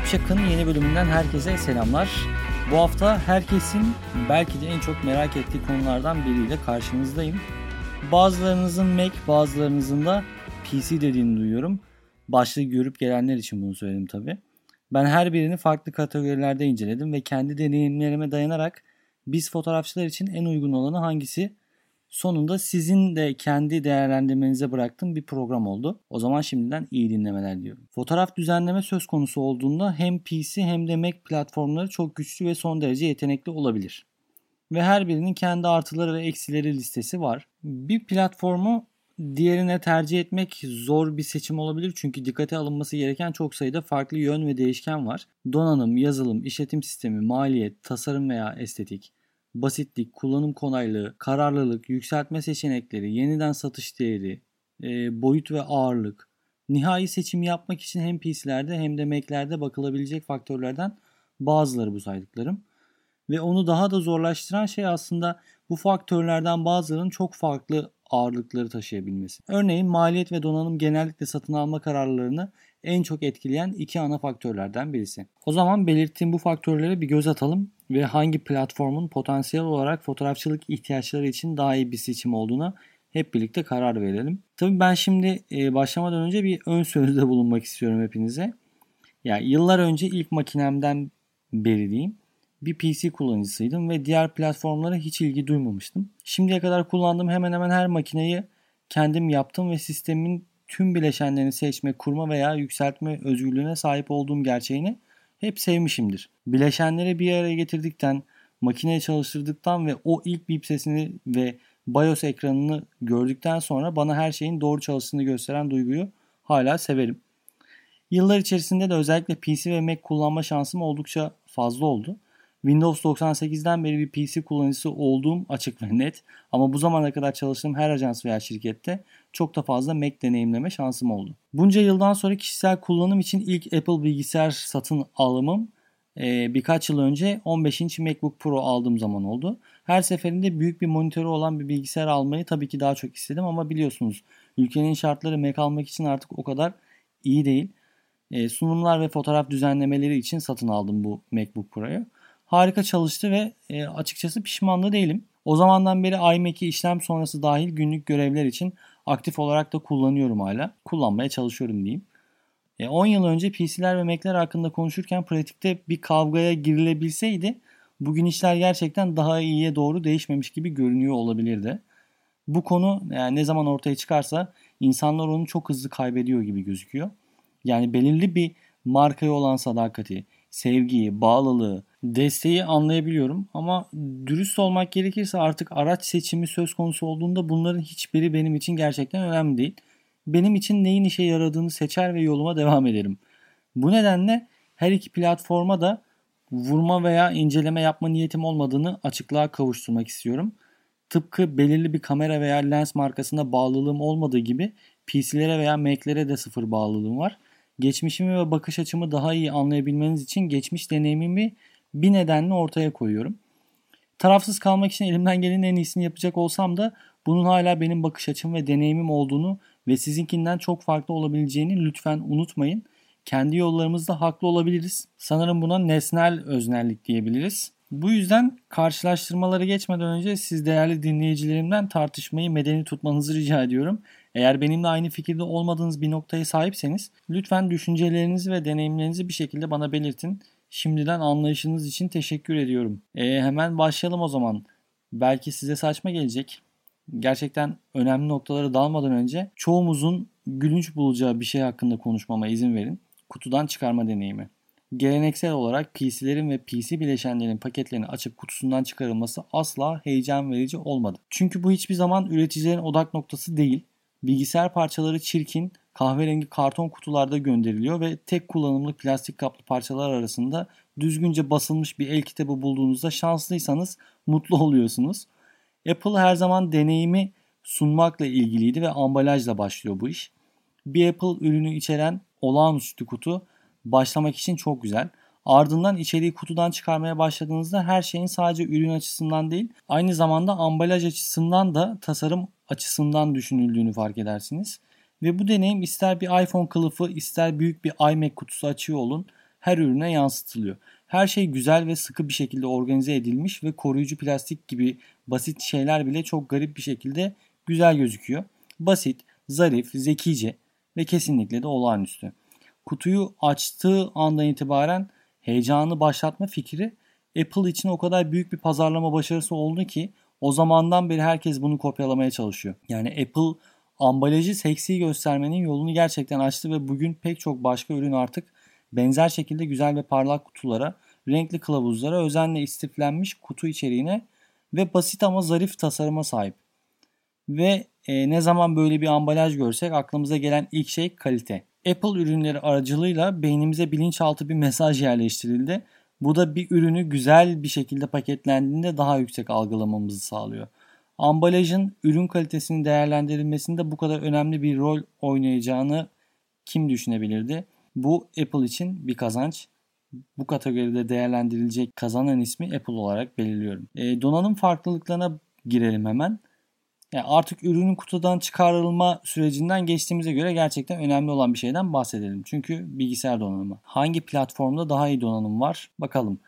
Şipşak'ın yeni bölümünden herkese selamlar. Bu hafta herkesin belki de en çok merak ettiği konulardan biriyle karşınızdayım. Bazılarınızın Mac, bazılarınızın da PC dediğini duyuyorum. Başlığı görüp gelenler için bunu söyledim tabii. Ben her birini farklı kategorilerde inceledim ve kendi deneyimlerime dayanarak biz fotoğrafçılar için en uygun olanı hangisi? Sonunda sizin de kendi değerlendirmenize bıraktığım bir program oldu. O zaman şimdiden iyi dinlemeler diyorum. Fotoğraf düzenleme söz konusu olduğunda hem PC hem de Mac platformları çok güçlü ve son derece yetenekli olabilir. Ve her birinin kendi artıları ve eksileri listesi var. Bir platformu diğerine tercih etmek zor bir seçim olabilir çünkü dikkate alınması gereken çok sayıda farklı yön ve değişken var. Donanım, yazılım, işletim sistemi, maliyet, tasarım veya estetik, basitlik, kullanım kolaylığı, kararlılık, yükseltme seçenekleri, yeniden satış değeri, boyut ve ağırlık. Nihai seçimi yapmak için hem PC'lerde hem de Mac'lerde bakılabilecek faktörlerden bazıları bu saydıklarım. Ve onu daha da zorlaştıran şey aslında bu faktörlerden bazılarının çok farklı ağırlıkları taşıyabilmesi. Örneğin maliyet ve donanım genellikle satın alma kararlarını en çok etkileyen iki ana faktörlerden birisi. O zaman belirttiğim bu faktörlere bir göz atalım ve hangi platformun potansiyel olarak fotoğrafçılık ihtiyaçları için daha iyi bir seçim olduğuna hep birlikte karar verelim. Tabii ben şimdi başlamadan önce bir ön sözde bulunmak istiyorum hepinize. Yani yıllar önce ilk makinemden beri diyeyim bir PC kullanıcısıydım ve diğer platformlara hiç ilgi duymamıştım. Şimdiye kadar kullandığım hemen hemen her makineyi kendim yaptım ve sistemin tüm bileşenlerini seçme, kurma veya yükseltme özgürlüğüne sahip olduğum gerçeğini hep sevmişimdir. Bileşenleri bir araya getirdikten, makineyi çalıştırdıktan ve o ilk bip sesini ve BIOS ekranını gördükten sonra bana her şeyin doğru çalıştığını gösteren duyguyu hala severim. Yıllar içerisinde de özellikle PC ve Mac kullanma şansım oldukça fazla oldu. Windows 98'den beri bir PC kullanıcısı olduğum açık ve net ama bu zamana kadar çalıştığım her ajans veya şirkette çok da fazla Mac deneyimleme şansım oldu. Bunca yıldan sonra kişisel kullanım için ilk Apple bilgisayar satın alımım birkaç yıl önce 15 inç MacBook Pro aldığım zaman oldu. Her seferinde büyük bir monitörü olan bir bilgisayar almayı tabii ki daha çok istedim ama biliyorsunuz ülkenin şartları Mac almak için artık o kadar iyi değil. Sunumlar ve fotoğraf düzenlemeleri için satın aldım bu MacBook Pro'yu. Harika çalıştı ve açıkçası pişman da değilim. O zamandan beri iMac'i işlem sonrası dahil günlük görevler için aktif olarak da kullanıyorum hala. Kullanmaya çalışıyorum diyeyim. 10 yıl önce PC'ler ve Mac'ler hakkında konuşurken pratikte bir kavgaya girilebilseydi bugün işler gerçekten daha iyiye doğru değişmemiş gibi görünüyor olabilirdi. Bu konu yani ne zaman ortaya çıkarsa insanlar onu çok hızlı kaybediyor gibi gözüküyor. Yani belirli bir markaya olan sadakati, sevgiyi, bağlılığı, desteği anlayabiliyorum ama dürüst olmak gerekirse artık araç seçimi söz konusu olduğunda bunların hiçbiri benim için gerçekten önemli değil. Benim için neyin işe yaradığını seçer ve yoluma devam ederim. Bu nedenle her iki platforma da vurma veya inceleme yapma niyetim olmadığını açıklığa kavuşturmak istiyorum. Tıpkı belirli bir kamera veya lens markasına bağlılığım olmadığı gibi PC'lere veya Mac'lere de sıfır bağlılığım var. Geçmişimi ve bakış açımı daha iyi anlayabilmeniz için geçmiş deneyimimi bir nedenle ortaya koyuyorum. Tarafsız kalmak için elimden gelenin en iyisini yapacak olsam da bunun hala benim bakış açım ve deneyimim olduğunu ve sizinkinden çok farklı olabileceğini lütfen unutmayın. Kendi yollarımızda haklı olabiliriz. Sanırım buna nesnel öznellik diyebiliriz. Bu yüzden karşılaştırmalara geçmeden önce siz değerli dinleyicilerimden tartışmayı medeni tutmanızı rica ediyorum. Eğer benimle aynı fikirde olmadığınız bir noktaya sahipseniz lütfen düşüncelerinizi ve deneyimlerinizi bir şekilde bana belirtin. Şimdiden anlayışınız için teşekkür ediyorum. Hemen başlayalım o zaman. Belki size saçma gelecek. Gerçekten önemli noktalara dalmadan önce çoğumuzun gülünç bulacağı bir şey hakkında konuşmama izin verin. Kutudan çıkarma deneyimi. Geleneksel olarak PC'lerin ve PC bileşenlerin paketlerini açıp kutusundan çıkarılması asla heyecan verici olmadı. Çünkü bu hiçbir zaman üreticilerin odak noktası değil. Bilgisayar parçaları çirkin, kahverengi karton kutularda gönderiliyor ve tek kullanımlık plastik kaplı parçalar arasında düzgünce basılmış bir el kitabı bulduğunuzda şanslıysanız mutlu oluyorsunuz. Apple her zaman deneyimi sunmakla ilgiliydi ve ambalajla başlıyor bu iş. Bir Apple ürünü içeren olağanüstü kutu başlamak için çok güzel. Ardından içeriği kutudan çıkarmaya başladığınızda her şeyin sadece ürün açısından değil, aynı zamanda ambalaj açısından da tasarım açısından düşünüldüğünü fark edersiniz. Ve bu deneyim ister bir iPhone kılıfı, ister büyük bir iMac kutusu açıyor olun, her ürüne yansıtılıyor. Her şey güzel ve sıkı bir şekilde organize edilmiş ve koruyucu plastik gibi basit şeyler bile çok garip bir şekilde güzel gözüküyor. Basit, zarif, zekice ve kesinlikle de olağanüstü. Kutuyu açtığı andan itibaren heyecanı başlatma fikri Apple için o kadar büyük bir pazarlama başarısı oldu ki o zamandan beri herkes bunu kopyalamaya çalışıyor. Yani Apple ambalajı seksi göstermenin yolunu gerçekten açtı ve bugün pek çok başka ürün artık benzer şekilde güzel ve parlak kutulara, renkli kılavuzlara, özenle istiflenmiş kutu içeriğine ve basit ama zarif tasarıma sahip. Ve ne zaman böyle bir ambalaj görsek aklımıza gelen ilk şey kalite. Apple ürünleri aracılığıyla beynimize bilinçaltı bir mesaj yerleştirildi. Bu da bir ürünü güzel bir şekilde paketlendiğinde daha yüksek algılamamızı sağlıyor. Ambalajın ürün kalitesinin değerlendirilmesinde bu kadar önemli bir rol oynayacağını kim düşünebilirdi? Bu Apple için bir kazanç. Bu kategoride değerlendirilecek kazanan ismi Apple olarak belirliyorum. Donanım farklılıklarına girelim hemen. Yani artık ürünün kutudan çıkarılma sürecinden geçtiğimize göre gerçekten önemli olan bir şeyden bahsedelim. Çünkü bilgisayar donanımı. Hangi platformda daha iyi donanım var? Bakalım.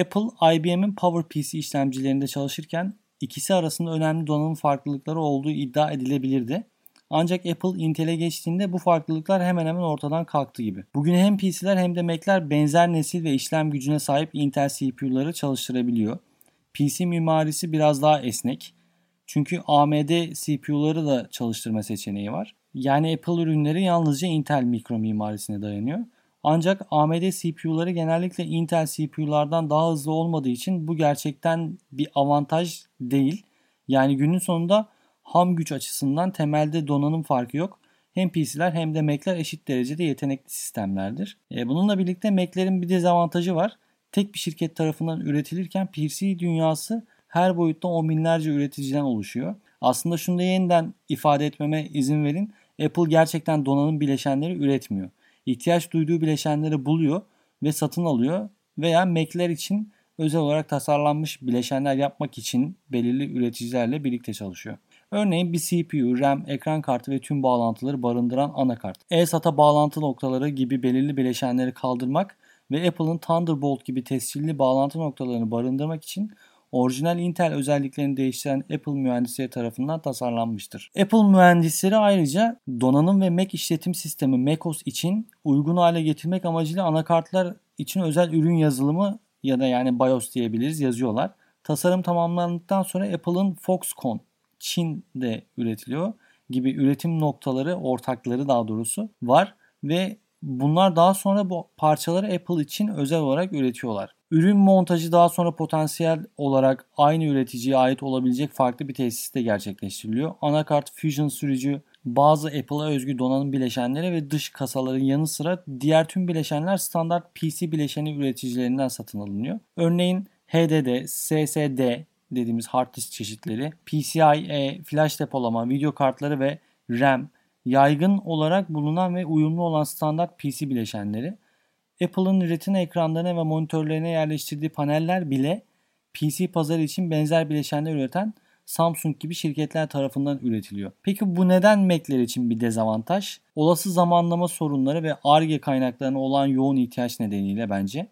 Apple, IBM'in PowerPC işlemcilerinde çalışırken ikisi arasında önemli donanım farklılıkları olduğu iddia edilebilirdi. Ancak Apple Intel'e geçtiğinde bu farklılıklar hemen hemen ortadan kalktı gibi. Bugün hem PC'ler hem de Mac'ler benzer nesil ve işlem gücüne sahip Intel CPU'ları çalıştırabiliyor. PC mimarisi biraz daha esnek. Çünkü AMD CPU'ları da çalıştırma seçeneği var. Yani Apple ürünleri yalnızca Intel mikro mimarisine dayanıyor. Ancak AMD CPU'ları genellikle Intel CPU'lardan daha hızlı olmadığı için bu gerçekten bir avantaj değil. Yani günün sonunda ham güç açısından temelde donanım farkı yok. Hem PC'ler hem de Mac'ler eşit derecede yetenekli sistemlerdir. Bununla birlikte Mac'lerin bir dezavantajı var. Tek bir şirket tarafından üretilirken PC dünyası her boyutta on binlerce üreticiden oluşuyor. Aslında şunu da yeniden ifade etmeme izin verin. Apple gerçekten donanım bileşenleri üretmiyor. İhtiyaç duyduğu bileşenleri buluyor ve satın alıyor veya Mac'ler için özel olarak tasarlanmış bileşenler yapmak için belirli üreticilerle birlikte çalışıyor. Örneğin bir CPU, RAM, ekran kartı ve tüm bağlantıları barındıran anakart, eSATA bağlantı noktaları gibi belirli bileşenleri kaldırmak ve Apple'ın Thunderbolt gibi tescilli bağlantı noktalarını barındırmak için orijinal Intel özelliklerini değiştiren Apple mühendisleri tarafından tasarlanmıştır. Apple mühendisleri ayrıca donanım ve Mac işletim sistemi macOS için uygun hale getirmek amacıyla anakartlar için özel ürün yazılımı ya da yani BIOS diyebiliriz yazıyorlar. Tasarım tamamlandıktan sonra Apple'ın Foxconn, Çin'de üretiliyor gibi üretim noktaları, ortakları daha doğrusu var ve bunlar daha sonra bu parçaları Apple için özel olarak üretiyorlar. Ürün montajı daha sonra potansiyel olarak aynı üreticiye ait olabilecek farklı bir tesiste gerçekleştiriliyor. Anakart, Fusion sürücü, bazı Apple'a özgü donanım bileşenleri ve dış kasaların yanı sıra diğer tüm bileşenler standart PC bileşeni üreticilerinden satın alınıyor. Örneğin HDD, SSD dediğimiz hard disk çeşitleri, PCIe, flash depolama, video kartları ve RAM yaygın olarak bulunan ve uyumlu olan standart PC bileşenleri. Apple'ın Retina ekranlarına ve monitörlerine yerleştirdiği paneller bile PC pazarı için benzer bileşenler üreten Samsung gibi şirketler tarafından üretiliyor. Peki bu neden Mac'ler için bir dezavantaj? Olası zamanlama sorunları ve Ar-Ge kaynaklarına olan yoğun ihtiyaç nedeniyle bence.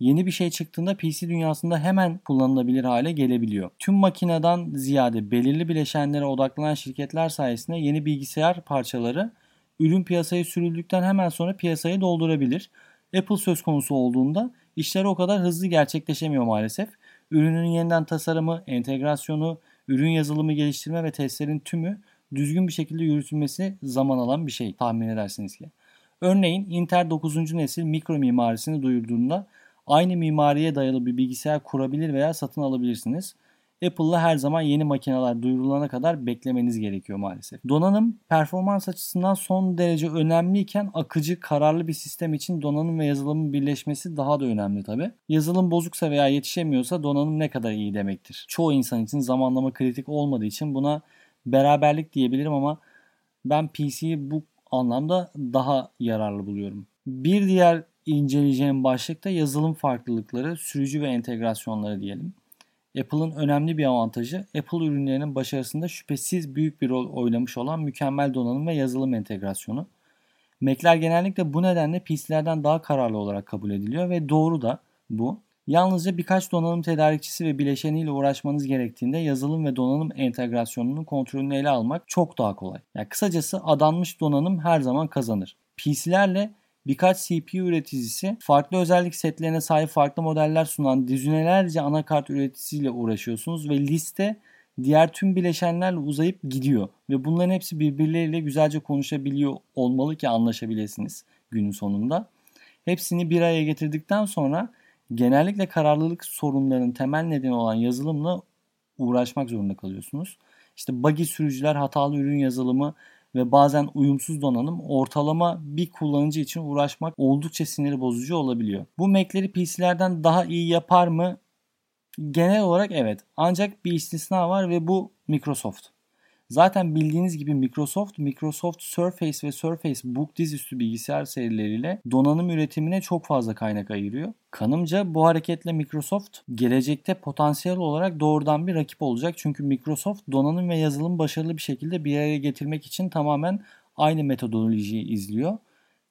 Yeni bir şey çıktığında PC dünyasında hemen kullanılabilir hale gelebiliyor. Tüm makineden ziyade belirli bileşenlere odaklanan şirketler sayesinde yeni bilgisayar parçaları ürün piyasaya sürüldükten hemen sonra piyasayı doldurabilir. Apple söz konusu olduğunda işler o kadar hızlı gerçekleşemiyor maalesef. Ürünün yeniden tasarımı, entegrasyonu, ürün yazılımı geliştirme ve testlerin tümü düzgün bir şekilde yürütülmesi zaman alan bir şey tahmin edersiniz ki. Örneğin Intel 9. nesil mikro mimarisini duyurduğunda aynı mimariye dayalı bir bilgisayar kurabilir veya satın alabilirsiniz. Apple'la her zaman yeni makineler duyurulana kadar beklemeniz gerekiyor maalesef. Donanım performans açısından son derece önemliyken akıcı, kararlı bir sistem için donanım ve yazılımın birleşmesi daha da önemli tabii. Yazılım bozuksa veya yetişemiyorsa donanım ne kadar iyi demektir. Çoğu insan için zamanlama kritik olmadığı için buna beraberlik diyebilirim ama ben PC'yi bu anlamda daha yararlı buluyorum. Bir diğer inceleyeceğim başlıkta yazılım farklılıkları, sürücü ve entegrasyonları diyelim. Apple'ın önemli bir avantajı, Apple ürünlerinin başarısında şüphesiz büyük bir rol oynamış olan mükemmel donanım ve yazılım entegrasyonu. Mac'ler genellikle bu nedenle PC'lerden daha kararlı olarak kabul ediliyor ve doğru da bu. Yalnızca birkaç donanım tedarikçisi ve bileşeniyle uğraşmanız gerektiğinde yazılım ve donanım entegrasyonunun kontrolünü ele almak çok daha kolay. Yani kısacası adanmış donanım her zaman kazanır. PC'lerle birkaç CPU üreticisi, farklı özellik setlerine sahip farklı modeller sunan düzinelerce anakart üreticisiyle uğraşıyorsunuz ve liste diğer tüm bileşenlerle uzayıp gidiyor. Ve bunların hepsi birbirleriyle güzelce konuşabiliyor olmalı ki anlaşabilirsiniz günün sonunda. Hepsini bir araya getirdikten sonra genellikle kararlılık sorunlarının temel nedeni olan yazılımla uğraşmak zorunda kalıyorsunuz. İşte buggy sürücüler, hatalı ürün yazılımı ve bazen uyumsuz donanım ortalama bir kullanıcı için uğraşmak oldukça sinir bozucu olabiliyor. Bu Mac'leri PC'lerden daha iyi yapar mı? Genel olarak evet. Ancak bir istisna var ve bu Microsoft. Zaten bildiğiniz gibi Microsoft Surface ve Surface Book dizüstü bilgisayar serileriyle donanım üretimine çok fazla kaynak ayırıyor. Kanımca bu hareketle Microsoft gelecekte potansiyel olarak doğrudan bir rakip olacak. Çünkü Microsoft donanım ve yazılım başarılı bir şekilde bir araya getirmek için tamamen aynı metodolojiyi izliyor.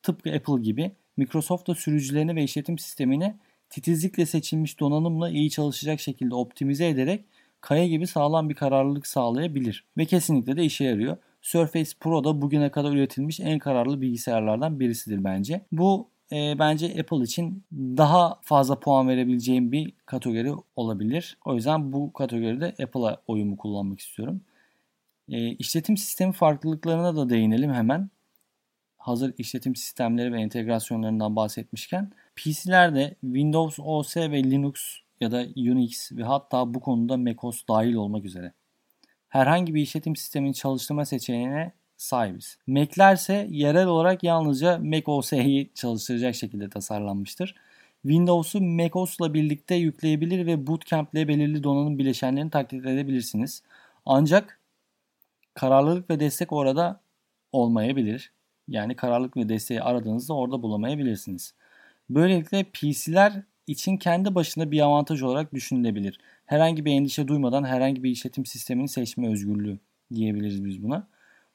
Tıpkı Apple gibi Microsoft da sürücülerini ve işletim sistemini titizlikle seçilmiş donanımla iyi çalışacak şekilde optimize ederek kaya gibi sağlam bir kararlılık sağlayabilir ve kesinlikle de işe yarıyor. Surface Pro da bugüne kadar üretilmiş en kararlı bilgisayarlardan birisidir bence. Bu bence Apple için daha fazla puan verebileceğim bir kategori olabilir. O yüzden bu kategoride Apple'a oyumu kullanmak istiyorum. İşletim sistemi farklılıklarına da değinelim hemen. Hazır işletim sistemleri ve entegrasyonlarından bahsetmişken PC'lerde Windows OS ve Linux ya da Unix ve hatta bu konuda macOS dahil olmak üzere herhangi bir işletim sistemini çalıştırma seçeneğine sahibiz. Mac'ler ise yerel olarak yalnızca macOS'yi çalıştıracak şekilde tasarlanmıştır. Windows'u macOS'la birlikte yükleyebilir ve Bootcamp'le belirli donanım bileşenlerini taklit edebilirsiniz. Ancak kararlılık ve destek orada olmayabilir. Yani kararlılık ve desteği aradığınızda orada bulamayabilirsiniz. Böylelikle PC'ler için kendi başına bir avantaj olarak düşünülebilir. Herhangi bir endişe duymadan herhangi bir işletim sistemini seçme özgürlüğü diyebiliriz biz buna.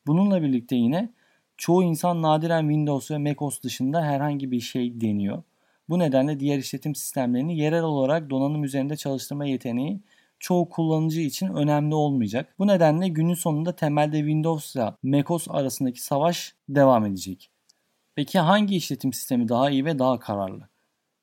Bununla birlikte yine çoğu insan nadiren Windows ve macOS dışında herhangi bir şey deniyor. Bu nedenle diğer işletim sistemlerini yerel olarak donanım üzerinde çalıştırma yeteneği çoğu kullanıcı için önemli olmayacak. Bu nedenle günün sonunda temelde Windows ile macOS arasındaki savaş devam edecek. Peki hangi işletim sistemi daha iyi ve daha kararlı?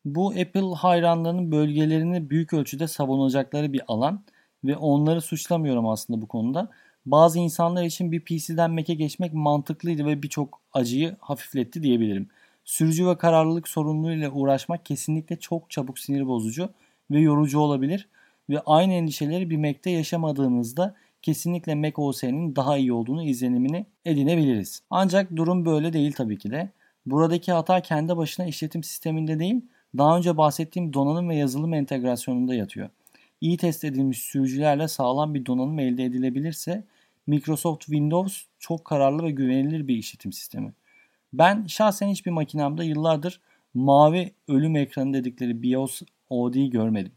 Bu Apple hayranlarının bölgelerini büyük ölçüde savunacakları bir alan ve onları suçlamıyorum aslında bu konuda. Bazı insanlar için bir PC'den Mac'e geçmek mantıklıydı ve birçok acıyı hafifletti diyebilirim. Sürücü ve kararlılık sorunuyla uğraşmak kesinlikle çok çabuk sinir bozucu ve yorucu olabilir ve aynı endişeleri bir Mac'te yaşamadığınızda kesinlikle Mac OS'nin daha iyi olduğunu izlenimini edinebiliriz. Ancak durum böyle değil tabii ki de. Buradaki hata kendi başına işletim sisteminde değil, daha önce bahsettiğim donanım ve yazılım entegrasyonunda yatıyor. İyi test edilmiş sürücülerle sağlam bir donanım elde edilebilirse Microsoft Windows çok kararlı ve güvenilir bir işletim sistemi. Ben şahsen hiçbir makinemde yıllardır mavi ölüm ekranı dedikleri BIOS OD görmedim.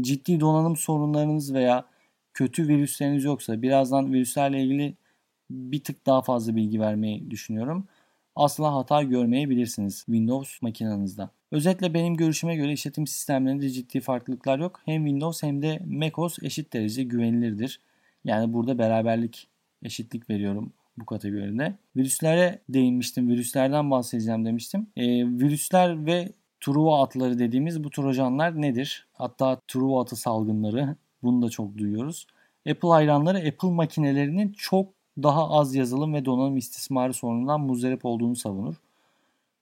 Ciddi donanım sorunlarınız veya kötü virüsleriniz yoksa, birazdan virüslerle ilgili bir tık daha fazla bilgi vermeyi düşünüyorum. Asla hata görmeyebilirsiniz Windows makinenizde. Özetle benim görüşüme göre işletim sistemlerinde ciddi farklılıklar yok. Hem Windows hem de macOS eşit derece güvenilirdir. Yani burada beraberlik, eşitlik veriyorum bu kategoride. Virüslere değinmiştim, virüslerden bahsedeceğim demiştim. Virüsler ve Truva atları dediğimiz bu trojanlar nedir? Hatta Truva atı salgınları, bunu da çok duyuyoruz. Apple hayranları Apple makinelerinin çok daha az yazılım ve donanım istismarı sorunundan muzdarip olduğunu savunur.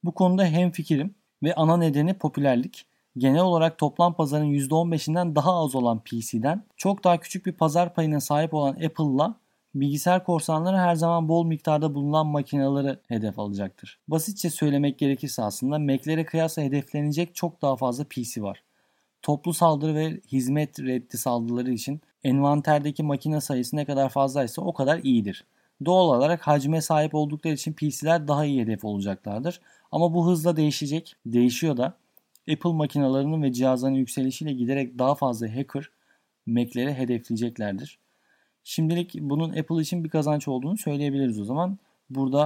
Bu konuda hemfikirim. Ve ana nedeni popülerlik. genel olarak toplam pazarın %15'inden daha az olan PC'den çok daha küçük bir pazar payına sahip olan Apple'la bilgisayar korsanları her zaman bol miktarda bulunan makineleri hedef alacaktır. Basitçe söylemek gerekirse aslında Mac'lere kıyasla hedeflenecek çok daha fazla PC var. Toplu saldırı ve hizmet reddi saldırıları için envanterdeki makine sayısı ne kadar fazlaysa o kadar iyidir. Doğal olarak hacme sahip oldukları için PC'ler daha iyi hedef olacaklardır. Ama bu hızla değişecek, değişiyor da Apple makinalarının ve cihazlarının yükselişiyle giderek daha fazla hacker Mac'lere hedefleyeceklerdir. Şimdilik bunun Apple için bir kazanç olduğunu söyleyebiliriz o zaman. Burada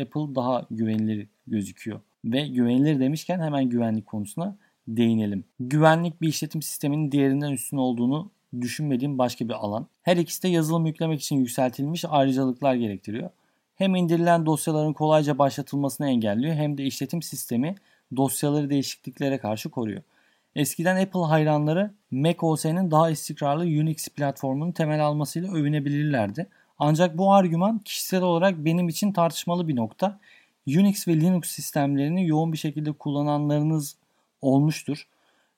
Apple daha güvenilir gözüküyor. Ve güvenilir demişken hemen güvenlik konusuna değinelim. Güvenlik bir işletim sisteminin diğerinden üstün olduğunu düşünmediğim başka bir alan. Her ikisi de yazılım yüklemek için yükseltilmiş ayrıcalıklar gerektiriyor. Hem indirilen dosyaların kolayca başlatılmasını engelliyor hem de işletim sistemi dosyaları değişikliklere karşı koruyor. Eskiden Apple hayranları Mac OS'nin daha istikrarlı Unix platformunun temel almasıyla övünebilirlerdi. Ancak bu argüman kişisel olarak benim için tartışmalı bir nokta. Unix ve Linux sistemlerini yoğun bir şekilde kullananlarınız olmuştur.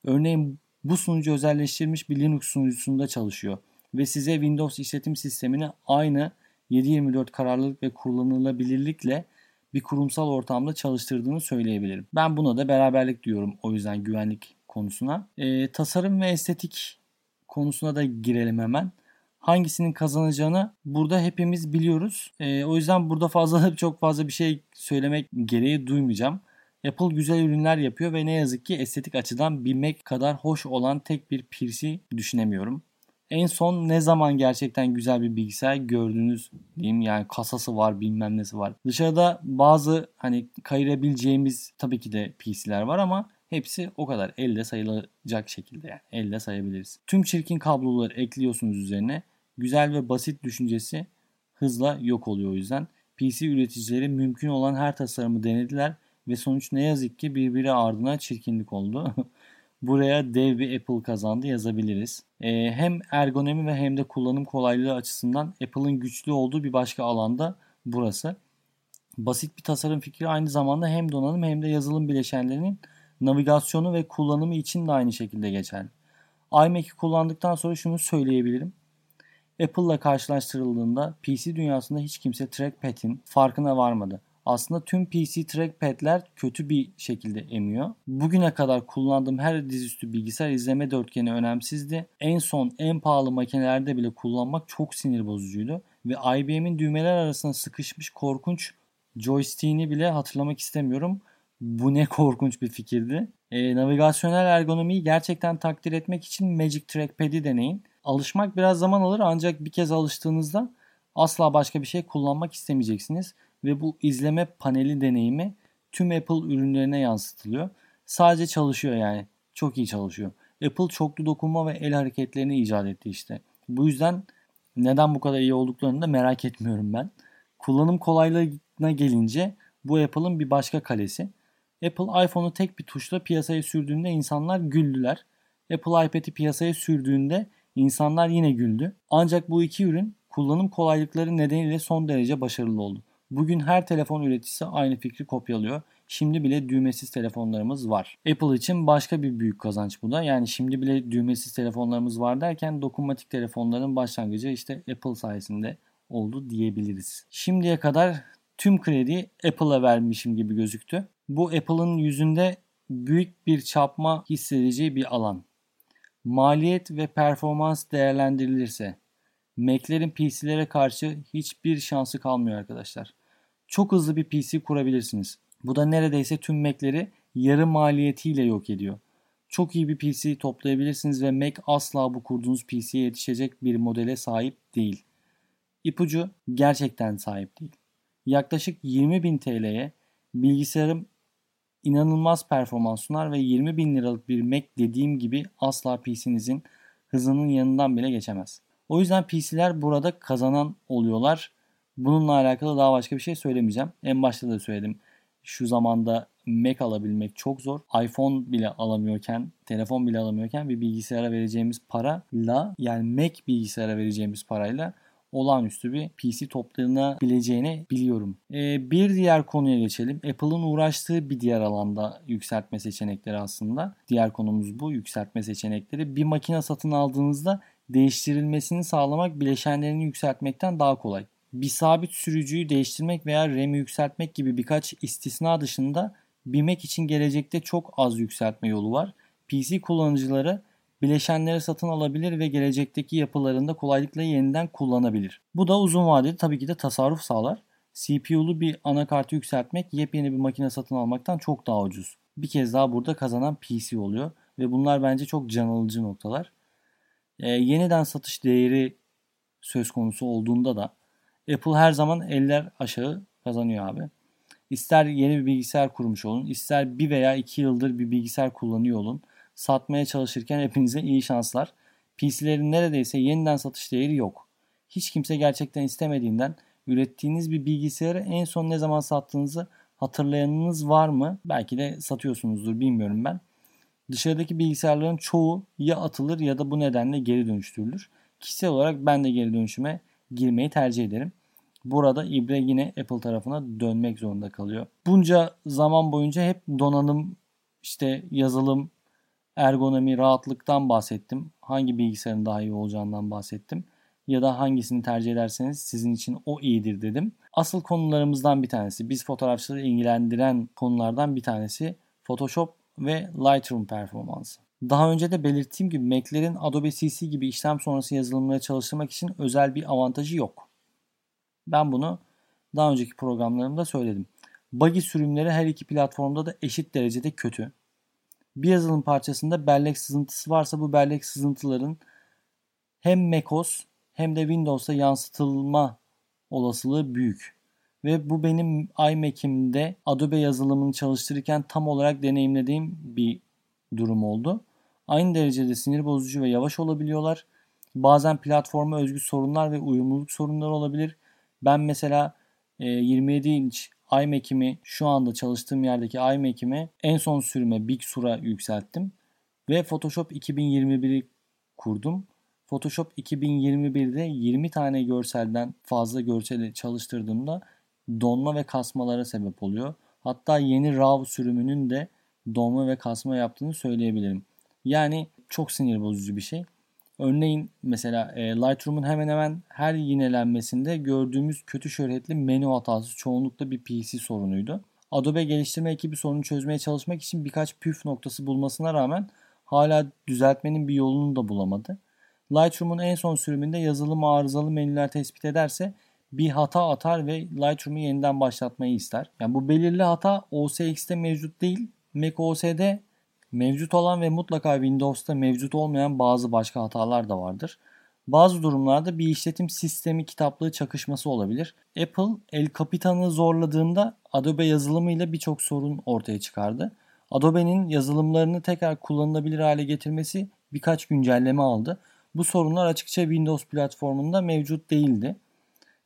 Örneğin bu sunucu özelleştirilmiş bir Linux sunucusunda çalışıyor ve size Windows işletim sistemini aynı 7/24 kararlılık ve kullanılabilirlikle bir kurumsal ortamda çalıştırdığını söyleyebilirim. Ben buna da beraberlik diyorum o yüzden güvenlik konusuna. Tasarım ve estetik konusuna da girelim hemen. Hangisinin kazanacağını burada hepimiz biliyoruz. O yüzden burada çok fazla bir şey söylemek gereği duymayacağım. Apple güzel ürünler yapıyor ve ne yazık ki estetik açıdan bir Mac kadar hoş olan tek bir PC düşünemiyorum. En son ne zaman gerçekten güzel bir bilgisayar gördünüz diyeyim, yani kasası var bilmem nesi var. Dışarıda bazı hani kayırabileceğimiz tabii ki de PC'ler var ama hepsi o kadar elde sayılacak şekilde, yani elde sayabiliriz. Tüm çirkin kabloları ekliyorsunuz üzerine, güzel ve basit düşüncesi hızla yok oluyor o yüzden. PC üreticileri mümkün olan her tasarımı denediler ve sonuç ne yazık ki birbiri ardına çirkinlik oldu. Buraya dev bir Apple kazandı yazabiliriz. Hem ergonomi ve hem de kullanım kolaylığı açısından Apple'ın güçlü olduğu bir başka alanda burası. Basit bir tasarım fikri aynı zamanda hem donanım hem de yazılım bileşenlerinin navigasyonu ve kullanımı için de aynı şekilde geçerli. iMac'i kullandıktan sonra şunu söyleyebilirim. Apple'la karşılaştırıldığında PC dünyasında hiç kimse trackpad'in farkına varmadı. Aslında tüm PC trackpad'ler kötü bir şekilde emiyor. Bugüne kadar kullandığım her dizüstü bilgisayar izleme dörtgeni önemsizdi. En son en pahalı makinelerde bile kullanmak çok sinir bozucuydu. Ve IBM'in düğmeler arasına sıkışmış korkunç joystick'ini bile hatırlamak istemiyorum. Bu ne korkunç bir fikirdi. Navigasyonel ergonomiyi gerçekten takdir etmek için Magic Trackpad'i deneyin. Alışmak biraz zaman alır ancak bir kez alıştığınızda asla başka bir şey kullanmak istemeyeceksiniz. Ve bu izleme paneli deneyimi tüm Apple ürünlerine yansıtılıyor. Sadece çalışıyor yani. Çok iyi çalışıyor. Apple çoklu dokunma ve el hareketlerini icat etti işte. Bu yüzden neden bu kadar iyi olduklarını da merak etmiyorum ben. Kullanım kolaylığına gelince bu Apple'ın bir başka kalesi. Apple iPhone'u tek bir tuşla piyasaya sürdüğünde insanlar güldüler. Apple iPad'i piyasaya sürdüğünde insanlar yine güldü. Ancak bu iki ürün kullanım kolaylıkları nedeniyle son derece başarılı oldu. Bugün her telefon üreticisi aynı fikri kopyalıyor. Şimdi bile düğmesiz telefonlarımız var. Apple için başka bir büyük kazanç bu da. Yani şimdi bile düğmesiz telefonlarımız var derken dokunmatik telefonların başlangıcı işte Apple sayesinde oldu diyebiliriz. Şimdiye kadar tüm krediyi Apple'a vermişim gibi gözüktü. Bu Apple'ın yüzünde büyük bir çarpma hissedeceği bir alan. Maliyet ve performans değerlendirilirse Mac'lerin PC'lere karşı hiçbir şansı kalmıyor arkadaşlar. Çok hızlı bir PC kurabilirsiniz. Bu da neredeyse tüm Mac'leri yarı maliyetiyle yok ediyor. Çok iyi bir PC toplayabilirsiniz ve Mac asla bu kurduğunuz PC'ye yetişecek bir modele sahip değil. İpucu, gerçekten sahip değil. Yaklaşık 20.000 TL'ye bilgisayarım inanılmaz performans sunar ve 20.000 liralık bir Mac dediğim gibi asla PC'nizin hızının yanından bile geçemez. O yüzden PC'ler burada kazanan oluyorlar. Bununla alakalı daha başka bir şey söylemeyeceğim. En başta da söyledim. Şu zamanda Mac alabilmek çok zor. iPhone bile alamıyorken, telefon bile alamıyorken bir bilgisayara vereceğimiz parayla, yani Mac bilgisayara vereceğimiz parayla olağanüstü bir PC toplanabileceğini biliyorum. Bir diğer konuya geçelim. Apple'ın uğraştığı bir diğer alanda yükseltme seçenekleri aslında. Diğer konumuz bu, yükseltme seçenekleri. Bir makine satın aldığınızda değiştirilmesini sağlamak bileşenlerini yükseltmekten daha kolay. Bir sabit sürücüyü değiştirmek veya RAM'i yükseltmek gibi birkaç istisna dışında bir Mac için gelecekte çok az yükseltme yolu var. PC kullanıcıları bileşenleri satın alabilir ve gelecekteki yapılarında kolaylıkla yeniden kullanabilir. Bu da uzun vadede tabii ki de tasarruf sağlar. CPU'lu bir anakartı yükseltmek yepyeni bir makine satın almaktan çok daha ucuz. Bir kez daha burada kazanan PC oluyor ve bunlar bence çok can alıcı noktalar. Yeniden satış değeri söz konusu olduğunda da Apple her zaman eller aşağı kazanıyor abi. İster yeni bir bilgisayar kurmuş olun, ister bir veya iki yıldır bir bilgisayar kullanıyor olun. Satmaya çalışırken hepinize iyi şanslar. PC'lerin neredeyse yeniden satış değeri yok. Hiç kimse gerçekten istemediğinden ürettiğiniz bir bilgisayarı en son ne zaman sattığınızı hatırlayanınız var mı? Belki de satıyorsunuzdur, bilmiyorum ben. Dışarıdaki bilgisayarların çoğu ya atılır ya da bu nedenle geri dönüştürülür. Kişisel olarak ben de geri dönüşüme girmeyi tercih ederim. Burada İbre yine Apple tarafına dönmek zorunda kalıyor. Bunca zaman boyunca hep donanım, işte yazılım, ergonomi, rahatlıktan bahsettim. Hangi bilgisayarın daha iyi olacağından bahsettim. Ya da hangisini tercih ederseniz sizin için o iyidir dedim. Asıl konularımızdan bir tanesi, biz fotoğrafçıları ilgilendiren konulardan bir tanesi Photoshop ve Lightroom performansı. Daha önce de belirttiğim gibi Mac'lerin Adobe CC gibi işlem sonrası yazılımları çalıştırmak için özel bir avantajı yok. Ben bunu daha önceki programlarımda söyledim. Buggy sürümleri her iki platformda da eşit derecede kötü. Bir yazılım parçasında bellek sızıntısı varsa bu bellek sızıntıların hem macOS hem de Windows'a yansıtılma olasılığı büyük. Ve bu benim iMac'imde Adobe yazılımını çalıştırırken tam olarak deneyimlediğim bir durum oldu. Aynı derecede sinir bozucu ve yavaş olabiliyorlar. Bazen platforma özgü sorunlar ve uyumluluk sorunları olabilir. Ben mesela 27 inç iMac'imi, şu anda çalıştığım yerdeki iMac'imi en son sürüme Big Sur'a yükselttim. Ve Photoshop 2021'i kurdum. Photoshop 2021'de 20 tane görselden fazla görseli çalıştırdığımda donma ve kasmalara sebep oluyor. Hatta yeni RAW sürümünün de donma ve kasma yaptığını söyleyebilirim. Yani çok sinir bozucu bir şey. Örneğin mesela Lightroom'un hemen hemen her yinelenmesinde gördüğümüz kötü şöhretli menü hatası çoğunlukla bir PC sorunuydu. Adobe geliştirme ekibi sorunu çözmeye çalışmak için birkaç püf noktası bulmasına rağmen hala düzeltmenin bir yolunu da bulamadı. Lightroom'un en son sürümünde yazılım arızalı menüler tespit ederse bir hata atar ve Lightroom'u yeniden başlatmayı ister. Yani bu belirli hata OS X'te mevcut değil, macOS'de mevcut olan ve mutlaka Windows'ta mevcut olmayan bazı başka hatalar da vardır. Bazı durumlarda bir işletim sistemi kitaplığı çakışması olabilir. Apple El Capitan'ı zorladığında Adobe yazılımıyla birçok sorun ortaya çıkardı. Adobe'nin yazılımlarını tekrar kullanılabilir hale getirmesi birkaç güncelleme aldı. Bu sorunlar açıkça Windows platformunda mevcut değildi.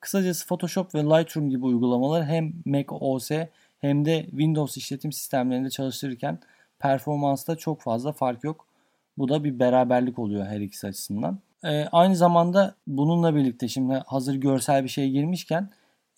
Kısacası Photoshop ve Lightroom gibi uygulamalar hem macOS hem de Windows işletim sistemlerinde çalıştırırken performansta çok fazla fark yok. Bu da bir beraberlik oluyor her ikisi açısından. Aynı zamanda bununla birlikte şimdi hazır görsel bir şeye girmişken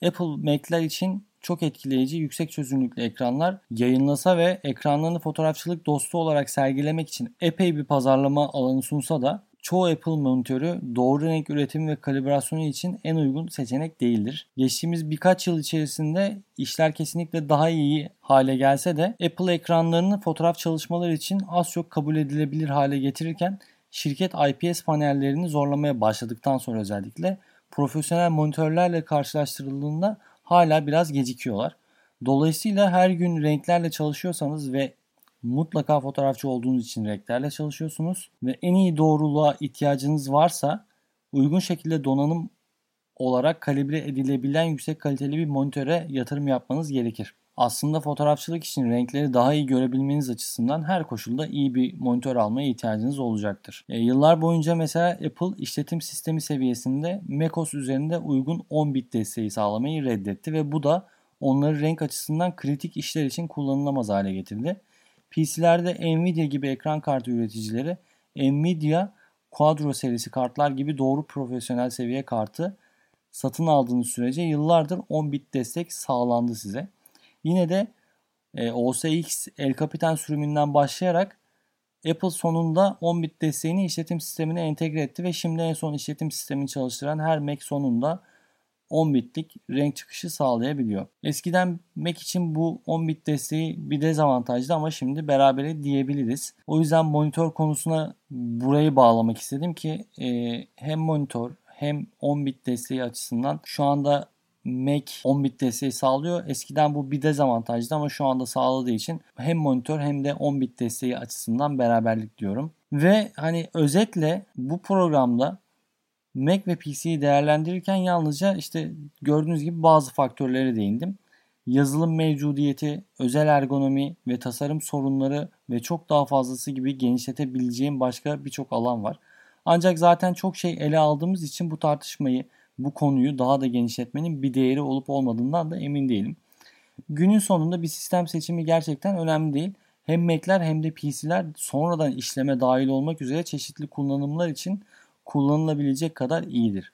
Apple Mac'ler için çok etkileyici yüksek çözünürlüklü ekranlar yayınlasa ve ekranlarını fotoğrafçılık dostu olarak sergilemek için epey bir pazarlama alanı sunsa da çoğu Apple monitörü doğru renk üretimi ve kalibrasyonu için en uygun seçenek değildir. Geçtiğimiz birkaç yıl içerisinde işler kesinlikle daha iyi hale gelse de Apple ekranlarını fotoğraf çalışmaları için az çok kabul edilebilir hale getirirken şirket IPS panellerini zorlamaya başladıktan sonra özellikle profesyonel monitörlerle karşılaştırıldığında hala biraz gecikiyorlar. Dolayısıyla her gün renklerle çalışıyorsanız ve mutlaka fotoğrafçı olduğunuz için renklerle çalışıyorsunuz ve en iyi doğruluğa ihtiyacınız varsa uygun şekilde donanım olarak kalibre edilebilen yüksek kaliteli bir monitöre yatırım yapmanız gerekir. Aslında fotoğrafçılık için renkleri daha iyi görebilmeniz açısından her koşulda iyi bir monitör almaya ihtiyacınız olacaktır. Yıllar boyunca mesela Apple işletim sistemi seviyesinde macOS üzerinde uygun 10 bit desteği sağlamayı reddetti ve bu da onları renk açısından kritik işler için kullanılamaz hale getirdi. PC'lerde Nvidia gibi ekran kartı üreticileri Nvidia Quadro serisi kartlar gibi doğru profesyonel seviye kartı satın aldığınız sürece yıllardır 10 bit destek sağlandı size. Yine de OSX El Capitan sürümünden başlayarak Apple sonunda 10 bit desteğini işletim sistemine entegre etti ve şimdi en son işletim sistemini çalıştıran her Mac sonunda 10 bitlik renk çıkışı sağlayabiliyor. Eskiden Mac için bu 10 bit desteği bir dezavantajdı ama şimdi berabere diyebiliriz. O yüzden monitör konusuna burayı bağlamak istedim ki hem monitör hem 10 bit desteği açısından şu anda Mac 10 bit desteği sağlıyor. Eskiden bu bir dezavantajdı ama şu anda sağladığı için hem monitör hem de 10 bit desteği açısından beraberlik diyorum. Ve hani özetle bu programda Mac ve PC'yi değerlendirirken yalnızca işte gördüğünüz gibi bazı faktörlere değindim. Yazılım mevcudiyeti, özel ergonomi ve tasarım sorunları ve çok daha fazlası gibi genişletebileceğim başka birçok alan var. Ancak zaten çok şey ele aldığımız için bu tartışmayı, bu konuyu daha da genişletmenin bir değeri olup olmadığından da emin değilim. Günün sonunda bir sistem seçimi gerçekten önemli değil. Hem Mac'ler hem de PC'ler sonradan işleme dahil olmak üzere çeşitli kullanımlar için kullanılabilecek kadar iyidir.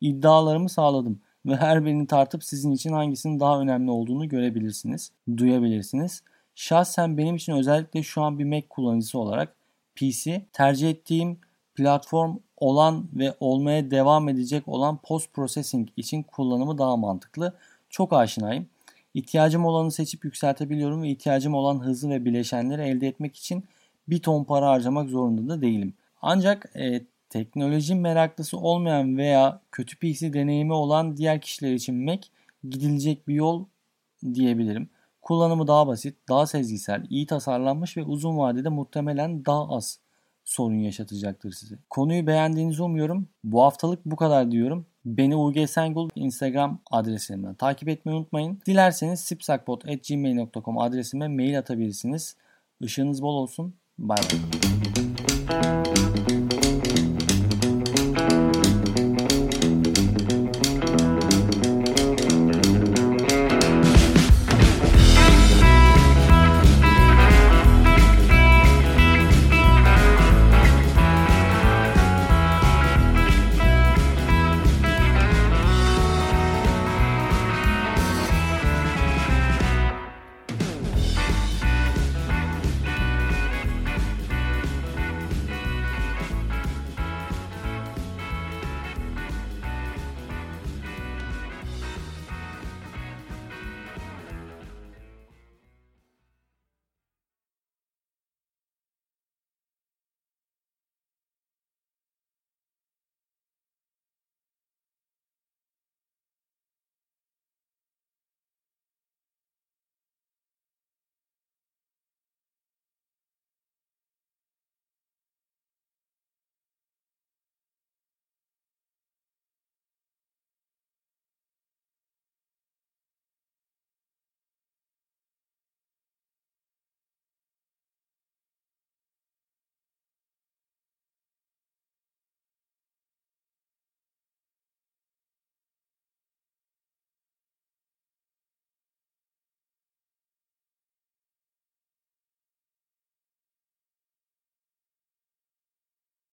İddialarımı sağladım ve her birini tartıp sizin için hangisinin daha önemli olduğunu görebilirsiniz, duyabilirsiniz. Şahsen benim için özellikle şu an bir Mac kullanıcısı olarak PC tercih ettiğim platform olan ve olmaya devam edecek olan post processing için kullanımı daha mantıklı. Çok aşinayım. İhtiyacım olanı seçip yükseltebiliyorum ve ihtiyacım olan hızı ve bileşenleri elde etmek için bir ton para harcamak zorunda da değilim. Ancak teknoloji meraklısı olmayan veya kötü PC deneyimi olan diğer kişiler için Mac gidilecek bir yol diyebilirim. Kullanımı daha basit, daha sezgisel, iyi tasarlanmış ve uzun vadede muhtemelen daha az sorun yaşatacaktır size. Konuyu beğendiğinizi umuyorum. Bu haftalık bu kadar diyorum. Beni UG Sengul Instagram adresimden takip etmeyi unutmayın. Dilerseniz sipsakpot@gmail.com adresime mail atabilirsiniz. Işığınız bol olsun. Bay bay.